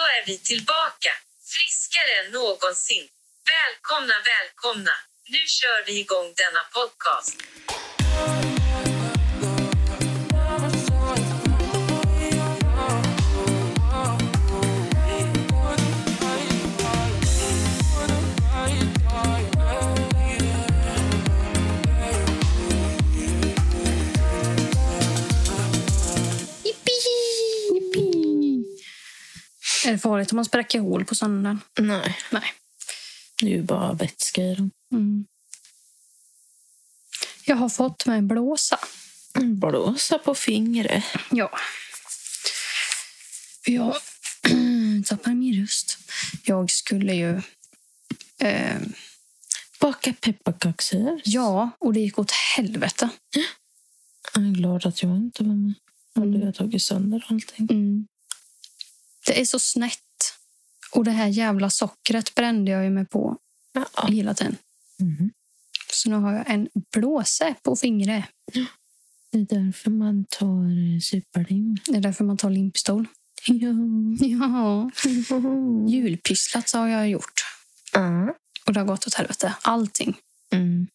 Så är vi tillbaka, friskare än någonsin. Välkomna, välkomna. Nu kör vi igång denna podcast. Är det farligt om man spräcker hål på sanden? Nej. Nej. Det är ju bara vätska i dem. Mm. Jag har fått mig en blåsa. En blåsa på fingret? Ja. Jag tappar min röst. Jag skulle ju... baka pepparkakor. Ja, och det gick åt helvete. Jag är glad att jag inte var med. Jag har tagit sönder allting. Mm. Det är så snett. Och det här jävla sockret brände jag ju mig på hela tiden. Mm. Så nu har jag en blåse på fingret. Ja. Det är därför man tar superlim. Det är därför man tar limpistol. Ja. Ja. Julpysslat så har jag gjort. Och det har gått åt helvete. Allting. Mm.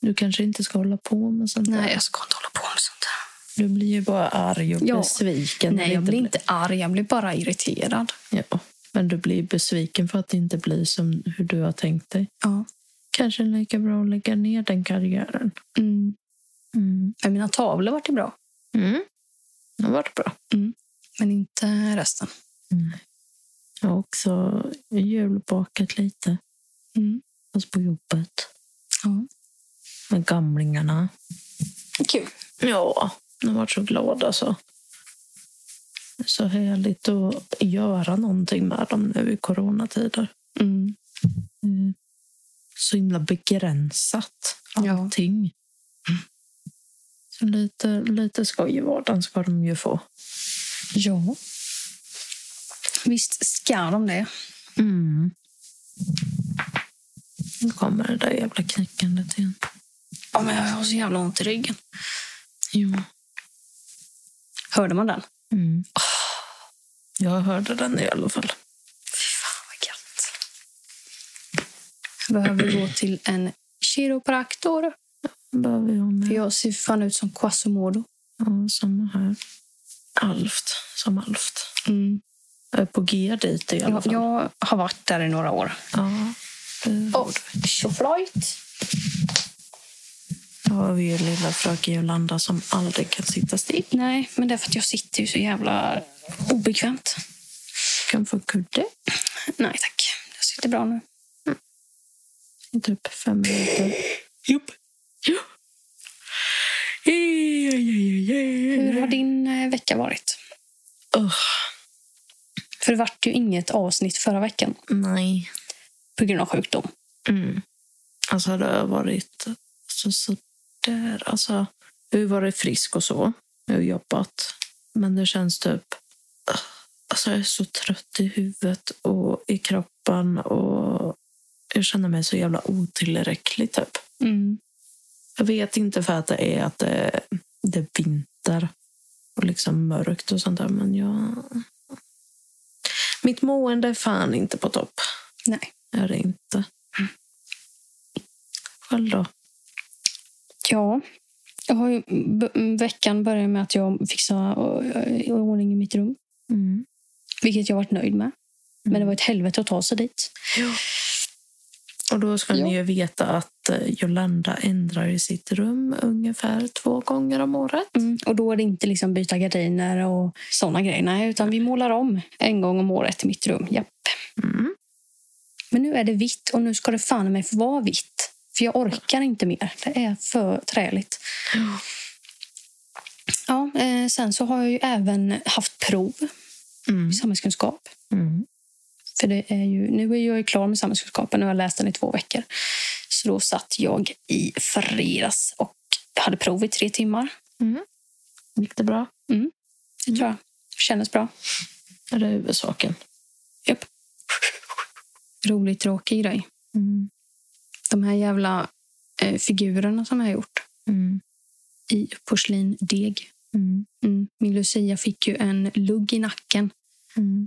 Du kanske inte ska hålla på med sånt där. Nej, jag ska inte hålla på med sånt där. Du blir ju bara arg och besviken. Nej, jag blir inte arg. Jag blir bara irriterad. Ja, men du blir besviken för att det inte blir som hur du har tänkt dig. Ja. Kanske lika bra att lägga ner den karriären. Mm. Mm. Men mina tavlor vart ju bra. Mm. De vart bra. Mm. Men inte resten. Mm. Jag har också julbakat lite. Mm. Fast på jobbet. Ja. Med gamlingarna. Kul. Ja. De var så glada så. Så härligt att göra någonting med dem nu i coronatider. Mm. Mm. Så himla begränsat allting. Ja. Så lite skoj i vardagen ska de ju få. Ja. Visst ska de det. Mm. Nu kommer det där jävla knäckandet igen. Ja, men jag har så jävla ont i ryggen. Jo. Hörde man den? Mm. Oh. Jag hörde den i alla fall. Fy fan vad gött. Behöver vi gå till en kiropraktor? Behöver vi ha med. För jag ser fan ut som Quasimodo. Ja, samma här. Alft. Mm. Jag är på G dit i alla fall. Jag har varit där i några år. Ja. Tjoflöjt. Då har vi ju lilla fröken Jolanda som aldrig kan sitta still. Nej, men det är för att jag sitter ju så jävla obekvämt. Kan du få kudde? Nej, tack. Jag sitter bra nu. Mm. Inte upp 5 minuter. Jupp. Ja. Hur har din vecka varit? För det vart ju inget avsnitt förra veckan. Nej. På grund av sjukdom. Mm. Alltså det har varit... Så där, alltså jag har varit frisk och så. Jag har jobbat. Men det känns typ... Alltså jag är så trött i huvudet och i kroppen. Och jag känner mig så jävla otillräcklig typ. Mm. Jag vet inte för att det är vinter. Och liksom mörkt och sånt där. Men jag... Mitt mående är fan inte på topp. Nej. Är det inte. Mm. Själv då? Ja, jag har ju veckan började med att jag fixade i ordning i mitt rum. Mm. Vilket jag varit nöjd med. Men det var ett helvete att ta sig dit. Ja. Och då ska ni ju veta att Jolanda ändrar i sitt rum ungefär 2 gånger om året. Mm. Och då är det inte liksom byta gardiner och sådana grejer. Nej, utan vi målar om 1 gång om året i mitt rum. Japp. Mm. Men nu är det vitt och nu ska det fan mig få vara vitt. För jag orkar inte mer. Det är för träligt. Mm. Ja, sen så har jag ju även haft prov i samhällskunskap. Mm. För det är ju, nu är jag ju klar med samhällskunskapen och jag har läst den i 2 veckor. Så då satt jag i fredags och hade prov i 3 timmar. Mm. Gick det bra? Mm. Det tror jag. Kändes bra. Är det huvudsaken? Japp. Rolig, tråkig grej. Mm. De här jävla figurerna som jag har gjort i porslindeg. Mm. Min Lucia fick ju en lugg i nacken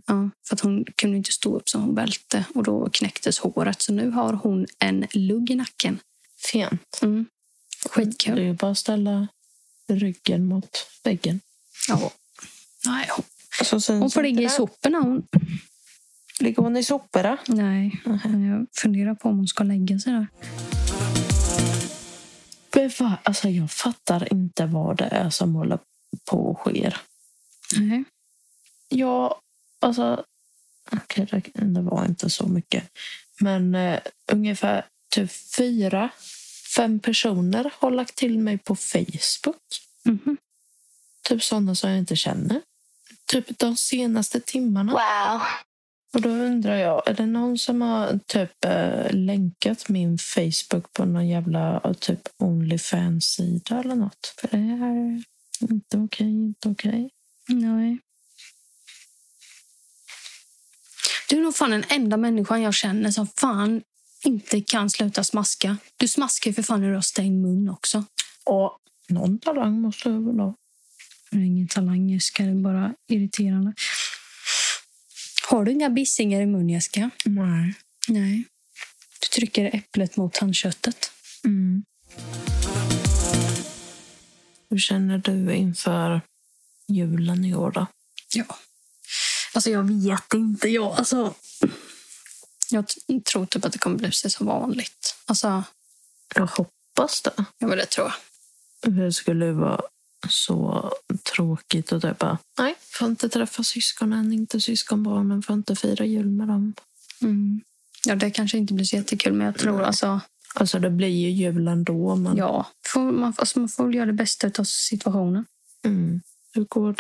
Ja, för att hon kunde inte stå upp så hon välte och då knäcktes håret. Så nu har hon en lugg i nacken. Fint. Mm. Skitkul. Det är ju bara att ställa ryggen mot väggen. Ja. Nej, hon får ligga i soporna hon. Ligger hon i soporna? Nej, jag funderar på om hon ska lägga sig där. Alltså jag fattar inte vad det är som håller på och sker. Nej. Ja, alltså... Okej, det var inte så mycket. Men ungefär typ 4-5 personer har lagt till mig på Facebook. Mm-hmm. Typ sådana som jag inte känner. Typ de senaste timmarna. Wow! Och då undrar jag, är det någon som har typ länkat min Facebook på någon jävla typ OnlyFans-sida eller något? För det är inte okej, inte okej. Nej. Du är nog fan den enda människan jag känner som fan inte kan sluta smaska. Du smaskar ju för fan i rösta i mun också. Ja, någon talang måste jag väl ha. Det är ingen talang, Jessica. Det är bara irriterande. Har du inga bissingar i mun, Jessica? Nej. Nej. Du trycker äpplet mot handköttet. Mm. Hur känner du inför julen i år då? Ja. Alltså jag vet inte. Jag tror typ att det kommer bli precis som vanligt. Alltså, jag hoppas det. Ja, men det tror jag. Det skulle vara så tråkigt och typ bara, nej, får inte träffa syskonen, inte syskonbarnen, får inte fira jul med dem. Mm. Ja, det kanske inte blir så jättekul, men jag tror alltså det blir ju jul ändå. Men... Ja, man får göra det bästa av situationen. Mm. Hur går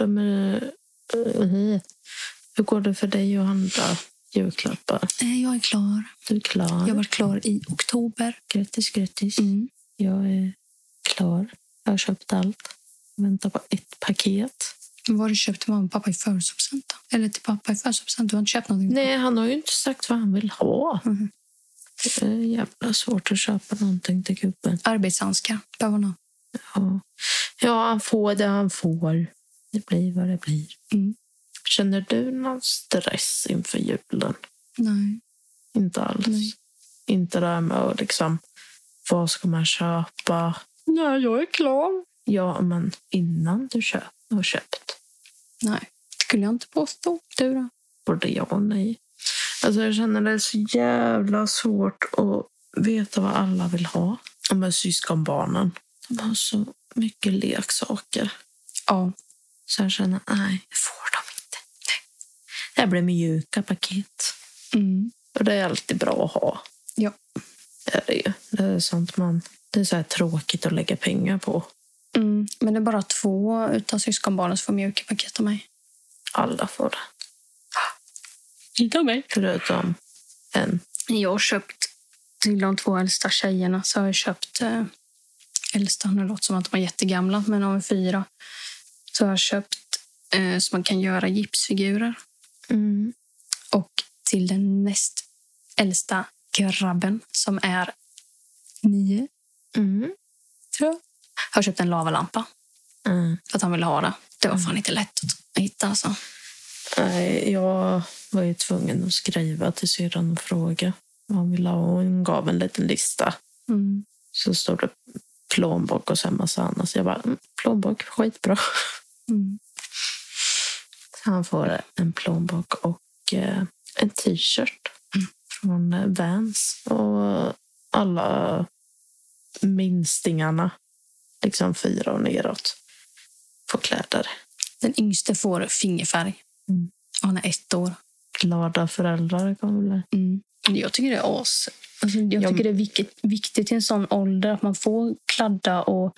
det för dig att handla julklappar? Jag är klar. Du är klar. Jag var klar i oktober. Grattis. Mm. Jag är klar. Jag har köpt allt. Vänta på ett paket. Vad har du köpt till mamma och pappa i födelsedagspresent? Eller till pappa i födelsedagspresent? Du har inte köpt någonting? Nej, han har ju inte sagt vad han vill ha. Mm. Det är jävla svårt att köpa någonting till gubben. Arbetshandskar. Behöver någon? Ja, han får det han får. Det blir vad det blir. Mm. Känner du någon stress inför julen? Nej. Inte alls? Nej. Inte där med liksom, vad ska man köpa? Nej, jag är klar. Ja, men innan du har köpt. Nej, skulle jag inte påstå. Du då? Både ja och nej. Alltså jag känner det är så jävla svårt att veta vad alla vill ha. De här syskonbarnen. De har så mycket leksaker. Ja. Så jag känner, nej, jag får dem inte. Nej. Det blir mjuka paket. Mm. Och det är alltid bra att ha. Ja. Det är sånt man... Det är så här tråkigt att lägga pengar på. Mm, men det är bara 2 utan syskonbarnen som får mjuka paket av mig. Alla får det. Inte av mig. Förutom en. Jag har köpt till de 2 äldsta tjejerna så har jag köpt äldsta, nu låter som att de är jättegamla, men de är 4. Så har jag köpt så man kan göra gipsfigurer. Mm. Och till den näst äldsta grabben som är 9. Mm. Tror jag. Har köpt en lavalampa. Mm. För att han ville ha det. Det var fan inte lätt att hitta. Alltså. Jag var ju tvungen att skriva till syrran och fråga vad han ville ha. Hon gav en liten lista. Mm. Så stod det plånbok och sen massa annat. Så jag bara, plånbok, skitbra. Mm. Han får en plånbok och en t-shirt från Vans. Och alla minstingarna. Liksom 4 och neråt. Får kläder. Den yngste får fingerfärg. Mm. Han är 1 år. Glada föräldrar kommer. Mm. Jag tycker det är as. Alltså, jag tycker det är viktigt i en sån ålder att man får kladda och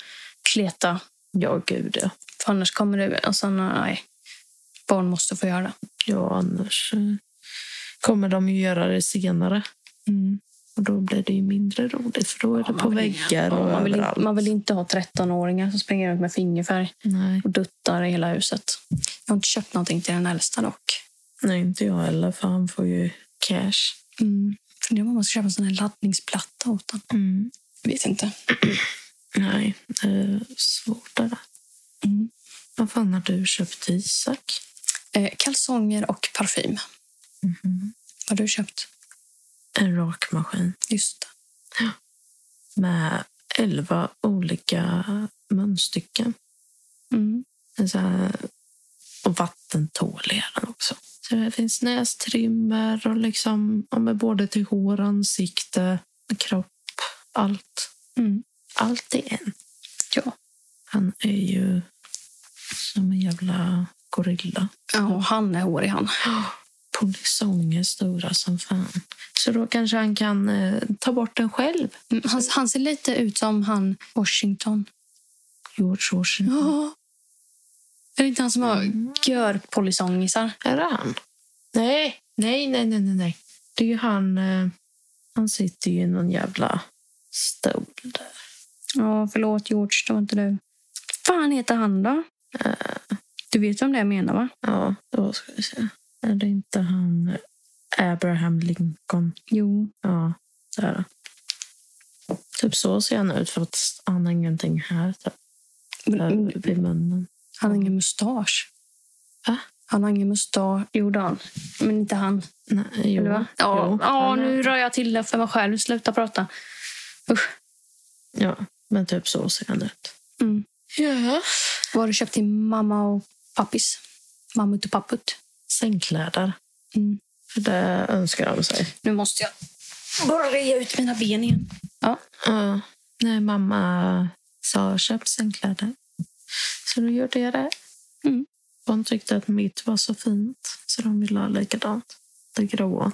kleta. Ja, gud ja. För annars kommer det... Alltså, nej. Barn måste få göra det. Ja, annars kommer de ju göra det senare. Mm. Och då blir det ju mindre roligt för då är det på väggar och överallt. Man vill inte ha 13-åringar som springer ut med fingerfärg. Nej. Och duttar i hela huset. Jag har inte köpt någonting till den äldsta dock. Nej, inte jag heller för han får ju cash. Mm. För det var man ska köpa en sån här laddningsplatta åt honom. Mm. Jag vet inte. Nej, det är svårt det där. Mm. Vad fan har du köpt, Isak? kalsonger och parfym. Mm-hmm. Vad har du köpt? En rakmaskin. Just det. Ja. Med 11 olika munstycken. Mm. Så här, och vattentåliga också. Så det finns nästrimmer och liksom, och med både till hår, ansikte, kropp, allt. Mm. Allt i en. Ja. Han är ju som en jävla gorilla. Ja, han är hårig han. Polisonger stora som fan. Så då kanske han kan ta bort den själv. Han ser lite ut som han Washington. George Washington. Ja. Är det inte han som har gör-polisongisar? Är det han? Nej. Det är ju han. Han sitter ju i någon jävla stol där. Ja, förlåt George, det var inte du. Fan heter han då? Du vet vem det jag menar va? Ja, då ska vi se. Är det inte han Abraham Lincoln? Jo. Ja, där. Typ så ser han ut för att han har ingenting här. Där vid munnen. Han har ingen mustasch. Va? Han har ingen mustasch. Gjorde han. Men inte han. Nej, jo. Va? Ja, jo, ja nu rör jag till det för mig själv. Sluta prata. Usch. Ja, men typ så ser han ut. Mm. Ja. Vad har du köpt till mamma och pappis? Mammut och papput? Sängkläder. Mm. För det önskar de sig. Nu måste jag bara röja ut mina ben igen. Ja. Ja. Nej, mamma sa köp sängkläder. Så då gjorde jag det. Mm. Hon tyckte att mitt var så fint. Så de ville ha likadant. Det gråa.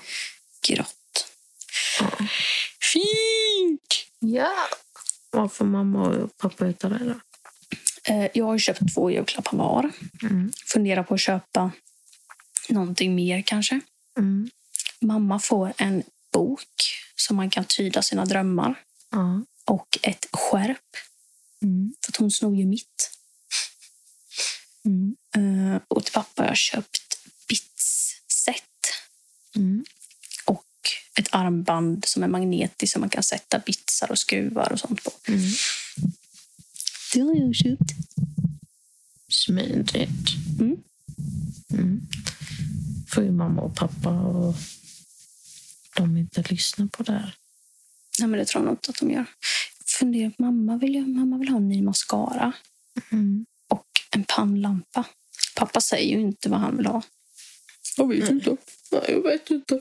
Grått. Ja. Fint! Ja. Vad får mamma och pappa hitta det då? Jag har köpt 2 julklappar var. Mm. Funderar på att köpa någonting mer kanske. Mm. Mamma får en bok som man kan tyda sina drömmar. Mm. Och ett skärp. Mm. För att hon snor ju mitt. Mm. Och till pappa har jag köpt bits-set. Mm. Och ett armband som är magnetiskt som man kan sätta bitsar och skruvar och sånt på. Mm. Det har jag köpt. Smidigt. Mm. Mm. Får ju mamma och pappa och de inte lyssnar på det här. Nej, men det tror jag inte att de gör. Funderar på mamma vill ha en ny mascara. Mm. Och en pannlampa. Pappa säger ju inte vad han vill ha. Jag vet inte.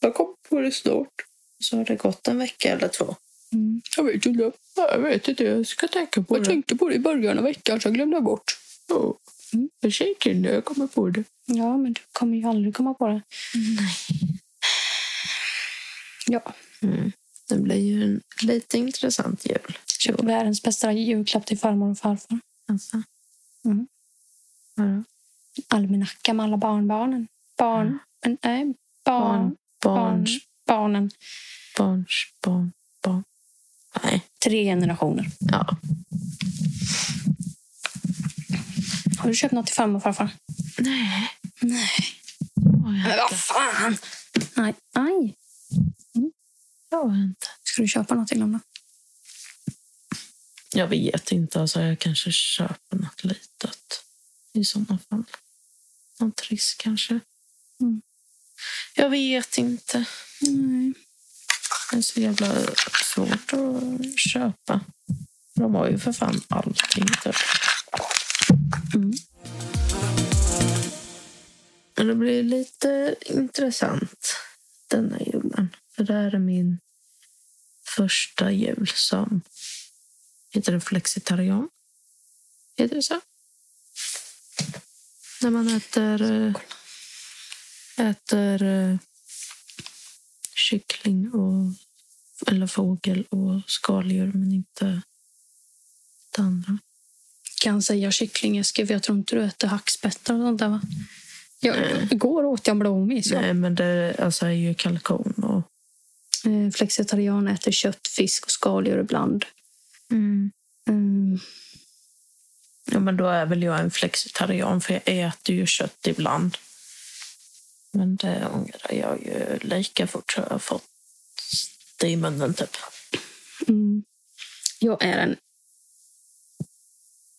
Jag kommer på det snart. Så har det gått en vecka eller 2. Mm. Jag vet inte. Jag tänkte på det i början av veckan så jag glömde bort. Oh. Mm. Jag kommer på det. Ja, men du kommer ju aldrig komma på det. Nej. Ja. Mm. Det blir ju en lite intressant jul. Köpte världens bästa julklapp till farmor och farfar. Alltså. Mm. Ja. Almanacka med alla barnbarnen. Barn. Nej. 3 generationer. Ja. Har du köpt något till farmor och farfar? Nej. Men vad fan? Nej. Aj. Mm. Jag inte. Ska du köpa något till dem då? Jag vet inte. Alltså jag kanske köper något litet. I sådana fall. Någon triss kanske. Mm. Jag vet inte. Nej. Det är så jävla svårt att köpa. De har ju för fan allting typ. Mm. Men det blir lite intressant denna julen. För det här är min första jul som heter en flexitarian. Heter det så? När man äter kyckling eller fågel och skaldjur men inte det andra. Kan säga kycklingeskiv. Jag tror inte du äter hackspettar och sånt där va? Igår åt jag blåmis. Nej men det alltså, är ju kalkon och... Flexitarian äter kött, fisk och skaldjur ibland. Mm. Mm. Ja men då är väl jag en flexitarian för jag äter ju kött ibland. Men det ångrar jag ju lika fort så jag har fått det i munnen typ. Mm. Jag är en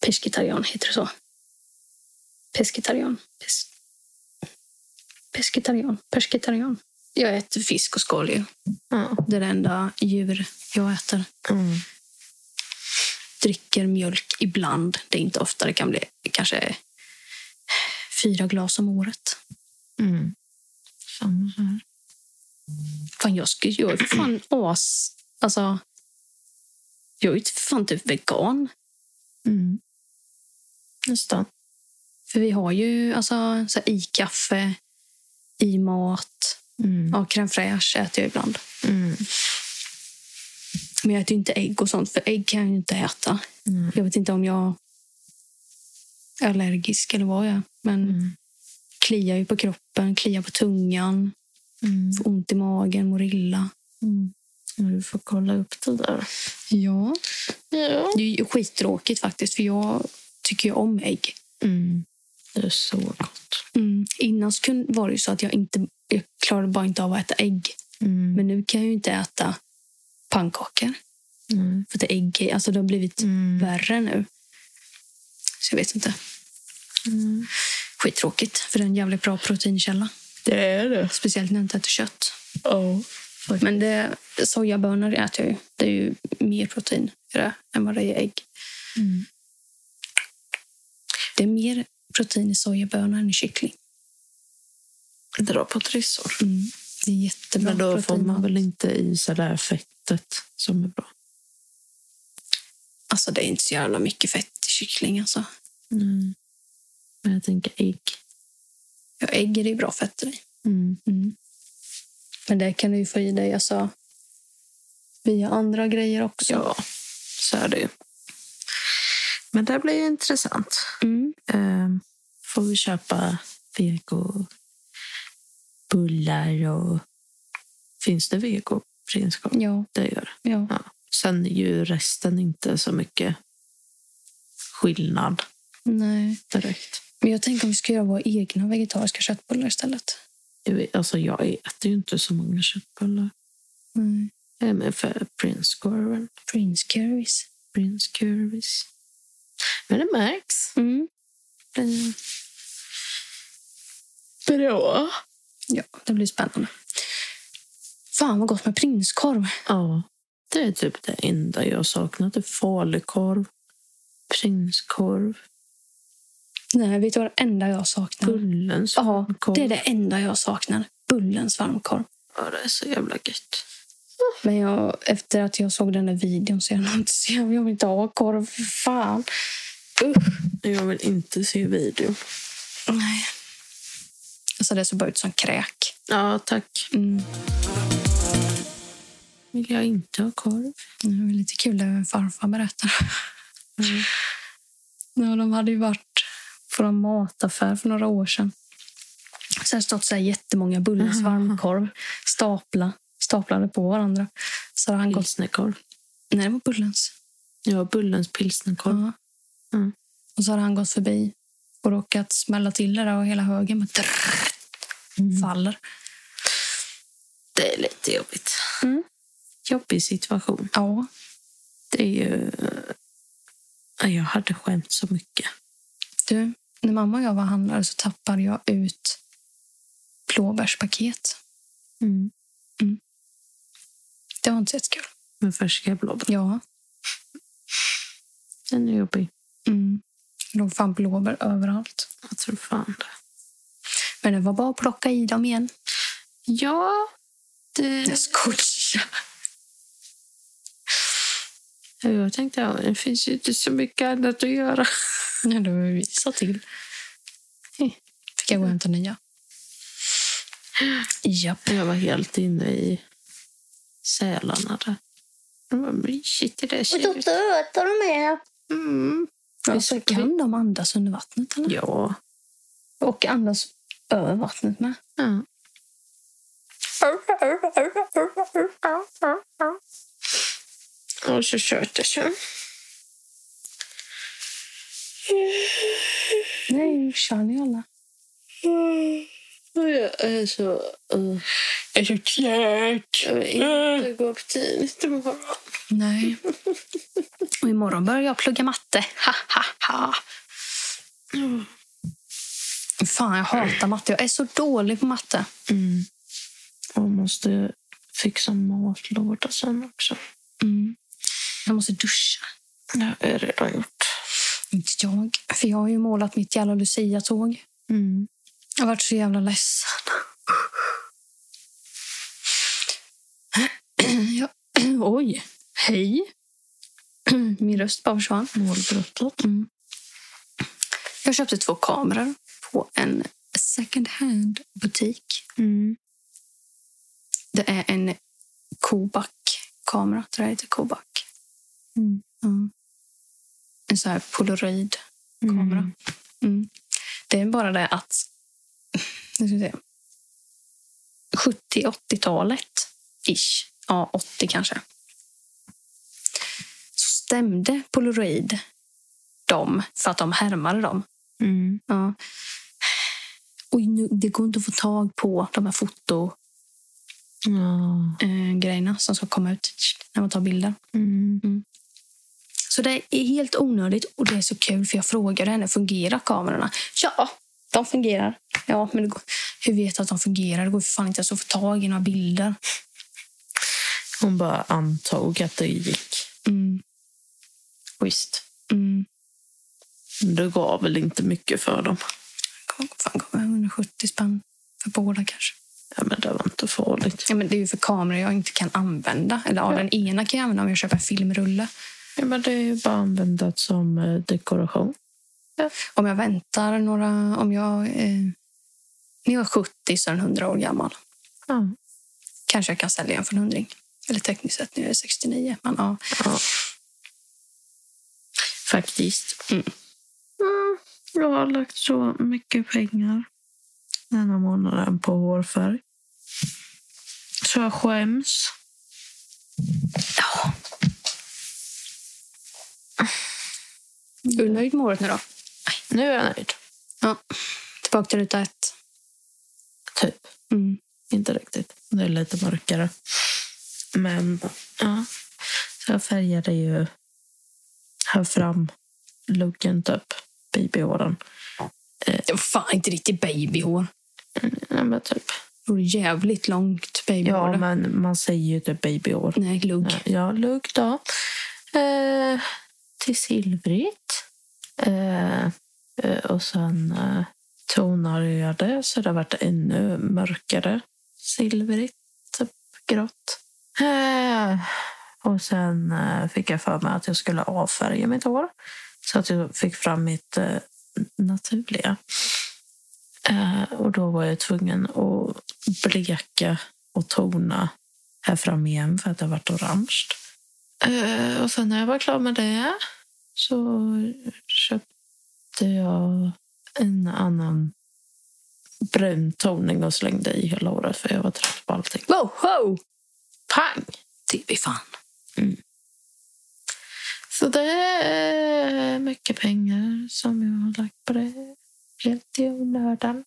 pescetarian, heter det så? Pescetarian. Pescetarian. Pescetarian. Jag äter fisk och skaldjur. Mm. Det är det enda djur jag äter. Mm. Dricker mjölk ibland. Det är inte ofta. Det kan bli kanske 4 glas om året. Mm. Samma här. Fan, jag är fan as. Alltså, jag är ju fan typ vegan. Mm. Nästan. För vi har ju alltså, så här, i kaffe, i mat. Mm. Ja, crème fraîche äter jag ibland. Mm. Men jag äter ju inte ägg och sånt. För ägg kan jag ju inte äta. Mm. Jag vet inte om jag är allergisk eller vad jag är. Men kliar ju på kroppen, kliar på tungan. Får ont i magen, mår illa. Mm. Du får kolla upp det där. Ja. Ja. Det är ju skittråkigt faktiskt. För jag tycker ju om ägg. Mm. Det är så gott. Mm. Innan var det ju så att jag klarade bara inte av att äta ägg. Mm. Men nu kan jag ju inte äta pannkakor. Mm. För att ägg, alltså det har blivit värre nu. Så jag vet inte. Mm. Skittråkigt. För det är en jävligt bra proteinkälla. Det är det. Speciellt när jag inte äter kött. Oh. Men sojabönor äter jag ju. Det är ju mer protein i det än vad det är ägg. Mm. Det är mer protein i sojabönor än i kyckling. Dra på trissor. Mm. Det är jättebra. Men då får man väl inte i så där fettet som är bra. Alltså det är inte så jävla mycket fett i kyckling alltså. Mm. Men jag tänker ägg. Ja, ägg är det ju bra fett i. Mm. Mm. Men det kan du ju få i dig alltså, via andra grejer också. Ja, så är det ju. Men det blir ju intressant. Mm. Får vi köpa vegobullar och... Finns det vegoprinskap? Ja. Det gör det. Ja. Ja. Sen är ju resten inte så mycket skillnad. Nej. Direkt. Men jag tänker om vi ska göra våra egna vegetariska köttbullar istället. Alltså jag äter ju inte så många köttbullar. Nej. Jag är med för prinskorven. Prinskorvis. Prinskorvis. Men det märks. Mm. Bra. Ja, det blir spännande. Fan vad gott med prinskorv. Ja, det är typ det enda jag saknar. Det är falukorv, prinskorv. Nej, vet du vad det enda jag saknar? Bullens varmkorv. Ja, det är det enda jag saknar. Bullens varmkorv. Ja, det är så jävla gött. Men efter att jag såg den där videon så jag vill inte ha korv. Fan. Jag vill inte se video. Nej. Alltså det såg bara ut som kräk. Ja, tack. Mm. Vill jag inte ha korv? Det var lite kul när farfar berättar. Mm. Ja, de hade ju varit på en mataffär för några år sedan. Så hade stått så här jättemånga bullens varmkorv. Staplade på varandra. Så han pilsnerkorv. Nej, det var bullens. Ja, bullens pilsnerkorv. Ja. Mm. Och så har han gått förbi och råkat smälla till det där och hela högen med faller. Det är lite jobbigt. Mm. Jobbig situation. Ja. Det är ju... Jag hade skämt så mycket. Du, när mamma och jag var handlare så tappade jag ut blåbärspaket. Mm. Mm. Det var inte så jättekul. Men färska blåbär. Ja. Den är jobbig. Mm. Det låg fan blåbär överallt. Jag tror fan det. Men det var bara att plocka i dem igen. Ja. Jag skojar. Jag tänkte, det finns ju inte så mycket annat att göra. Nej, då vill vi sa till. Fick jag gå och hämta nya. Japp. Jag var helt inne i sälarna där. Shit, det där ser ut. Och då ötar de med. Mm. Ja, så kan de andas under vattnet, eller? Ja. Och andas över vattnet med. Ja. Och så kört det så. Nej, kör ni alla. Jag är så klärt. Jag vill inte gå upp tidigt imorgon. Nej. Och imorgon börjar jag plugga matte. Ha, ha, ha. Fan, jag hatar matte. Jag är så dålig på matte. Mm. Jag måste fixa matlåda sen också. Mm. Jag måste duscha. Det är redan gjort. Inte jag. För jag har ju målat mitt jävla Lucia-tåg. Mm. Jag har varit så jävla ledsen. Ja. Oj. Hej. Min röst bara försvann. Målbrottet. Mm. Jag köpte 2 kameror på en second hand butik. Mm. Det är en Kodak-kamera. Det där heter Kodak. Mm. Mm. En så här Polaroid-kamera. Mm. Mm. Det är bara det att 70-80-talet ish. Ja, 80 kanske. Så stämde Polaroid dem för att de härmade dem. Mm. Ja. Och nu, det går inte att få tag på de här grejerna som ska komma ut när man tar bilder. Mm. Mm. Så det är helt onödigt och det är så kul för jag frågade henne, fungerar kamerorna? Ja, de fungerar. Ja, men det går, hur vet jag att de fungerar? Det går ju för fan inte att få tag i några bilder. Hon bara antog att det gick. Mm. Visst. Mm. Det gav väl inte mycket för dem. Fan, gav 170 spänn för båda kanske. Ja, men det var inte farligt. Ja, men det är ju för kameror jag inte kan använda. Eller ja, den ena kan jag använda om jag köper filmrulle. Ja, men det är ju bara användat som dekoration. Ja. Om jag väntar några... när jag är 70 så är den 100 år gammal. Ja. Kanske jag kan sälja en för en hundring. Eller tekniskt sett när jag är 69. Men ja. Ja. Faktiskt. Mm. Mm, jag har lagt så mycket pengar den här månaden på hårfärg. Så jag skäms. Ja. Är du nöjd med håret nu då? Nej, nu är jag nöjd. Ja. Tillbaka till ruta 1. Typ. Mm. Inte riktigt. Det är lite mörkare. Men ja. Så jag färgade ju här fram luggen typ. Babyhåren. Det var fan inte riktigt babyhår. Nej, men typ. Det var jävligt långt babyhår. Ja, men man säger ju typ babyhår. Nej, lugg. Ja, lugg då. Till silvrigt. Och sen tonar jag det så det har varit ännu mörkare. Silvrigt, typ grått. Och sen fick jag för mig att jag skulle avfärga mitt hår. Så att jag fick fram mitt naturliga. Och då var jag tvungen att bleka och tona här fram igen för att det har varit orange. Och sen när jag var klar med det så köpte jag en annan brun toning och slängde i hela året för jag var trött på allting. Wow, wow. Pang! Det är fan. Mm. Så det är mycket pengar som jag har lagt på det. Helt i onödan.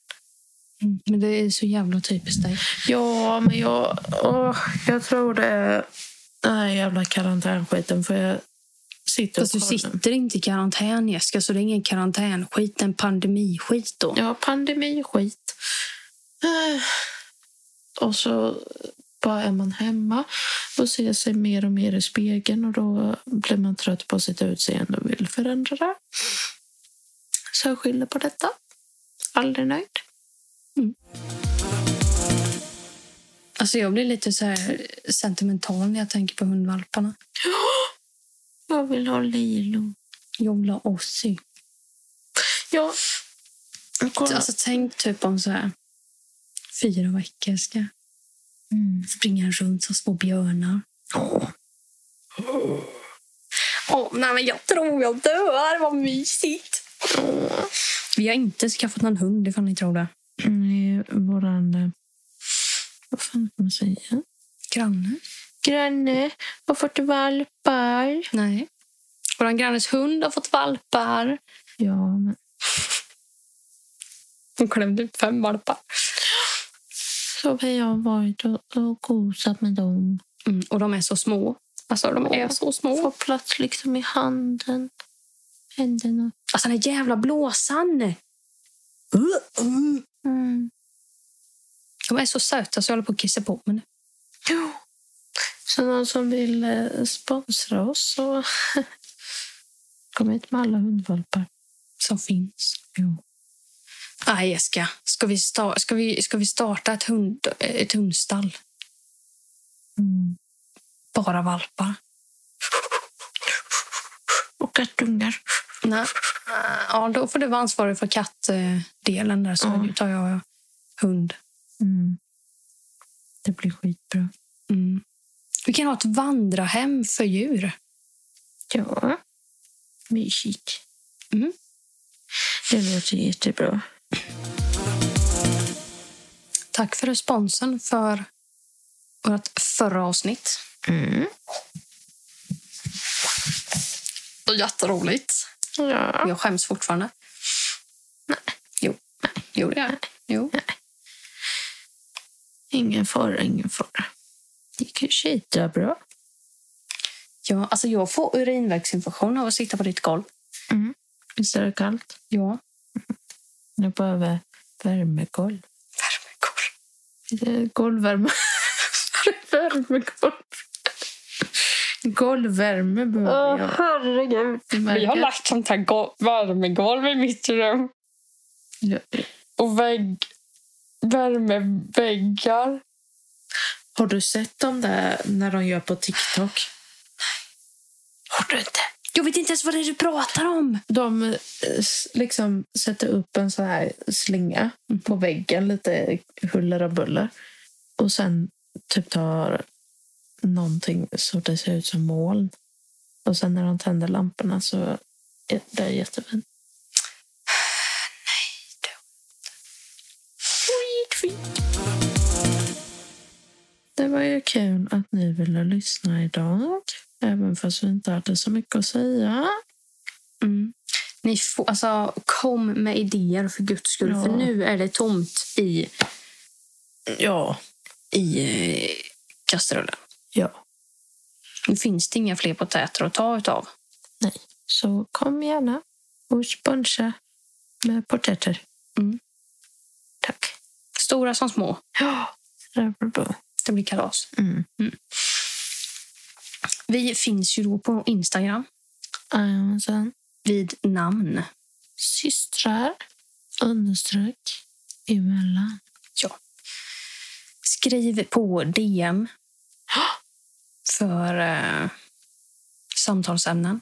Mm. Men det är så jävla typiskt dig. Ja, men jag tror det är den här jävla karantänskiten. För jag sitter och du sitter inte i karantän, Jessica. Så det är ingen karantänskit, en pandemiskit då. Ja, pandemiskit. Och så bara är man hemma och ser sig mer och mer i spegeln. Och då blir man trött på sitt utseende och vill förändra det. Så jag skyller på detta. Aldrig nöjd. Mm. Alltså jag blir lite så här sentimental när jag tänker på hundvalparna. Jag vill ha Lilo. Jag vill ha Ossi. Ja. Alltså tänk typ om så här 4 veckor ska springa runt som små björnar. Nej, men jag tror jag dör. Vad mysigt. Vi har inte skaffat någon hund ifall ni tror det. Nej, våran... Vad fan kan man säga? Granne har fått valpar. Nej. Vår grannes hund har fått valpar. Ja, men... Hon klämde ut 5 valpar. Så jag har varit och gosat med dem. Mm, och de är så små. Alltså, de är så små. Får plats liksom i handen. Händerna. Alltså, den jävla blåsan. De är så söta så jag håller på att kissa på mig nu. Så någon som vill sponsra oss så kom hit med alla hundvalpar som finns. Jo. Aj, Jessica. Ska vi starta ett hundstall? Bara valpar. Och kattungar. Nej. Ja, då får du vara ansvarig för kattdelen där. Så nu tar jag hund. Det blir skitbra. Vi kan ha ett vandrarhem för djur. Ja. Mysigt. Det låter jättebra. Tack för responsen för vårt förra avsnitt. Det var jätteroligt. Ja. Jag skäms fortfarande. Nej. Jo, det är. Jo. Nej. Ingen fara. Det gick skitbra. Ja, alltså jag får urinvägsinfektion av att sitta på ditt golv. Visst är det kallt? Ja. Nu behöver värmegolv. Golvvärme. Värmegolv. Golvvärme behöver jag. Åh, herregud. Vi har lagt sånt här värmegolv i mitt rum. Ja. Och värmeväggar. Har du sett dem där när de gör på TikTok? Har du inte? Jag vet inte ens vad det är du pratar om. De liksom sätter upp en så här slinga på väggen. Lite huller och buller. Och sen typ tar någonting så det ser ut som moln. Och sen när de tänder lamporna så är det jättefint. Nej, dumt. Det var ju kul att ni ville lyssna idag. Även fast vi inte hade så mycket att säga. Ni får, alltså, kom med idéer för Guds skull. Ja. För nu är det tomt i kastrullen. Ja. Nu finns det inga fler potäter att ta utav. Nej, så kom gärna och sponsa med potäter. Tack. Stora som små. Ja, det blir bra. Det blir kalas. Vi finns ju då på Instagram. Sen. Vid namn. Systrar. Understryk. Emellan. Ja. Skriv på DM. För samtalsämnen.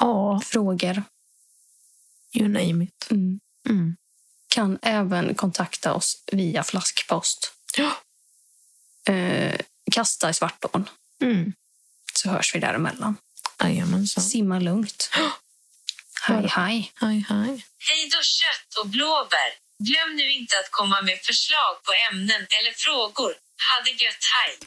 Ja. Frågor. You name it. Kan även kontakta oss via flaskpost. Kasta i Svartån. Så hörs vi däremellan. Jajamensan. Simma lugnt. Hej. Hej då kött och blåbär. Glöm nu inte att komma med förslag på ämnen eller frågor. Ha det gött, hej.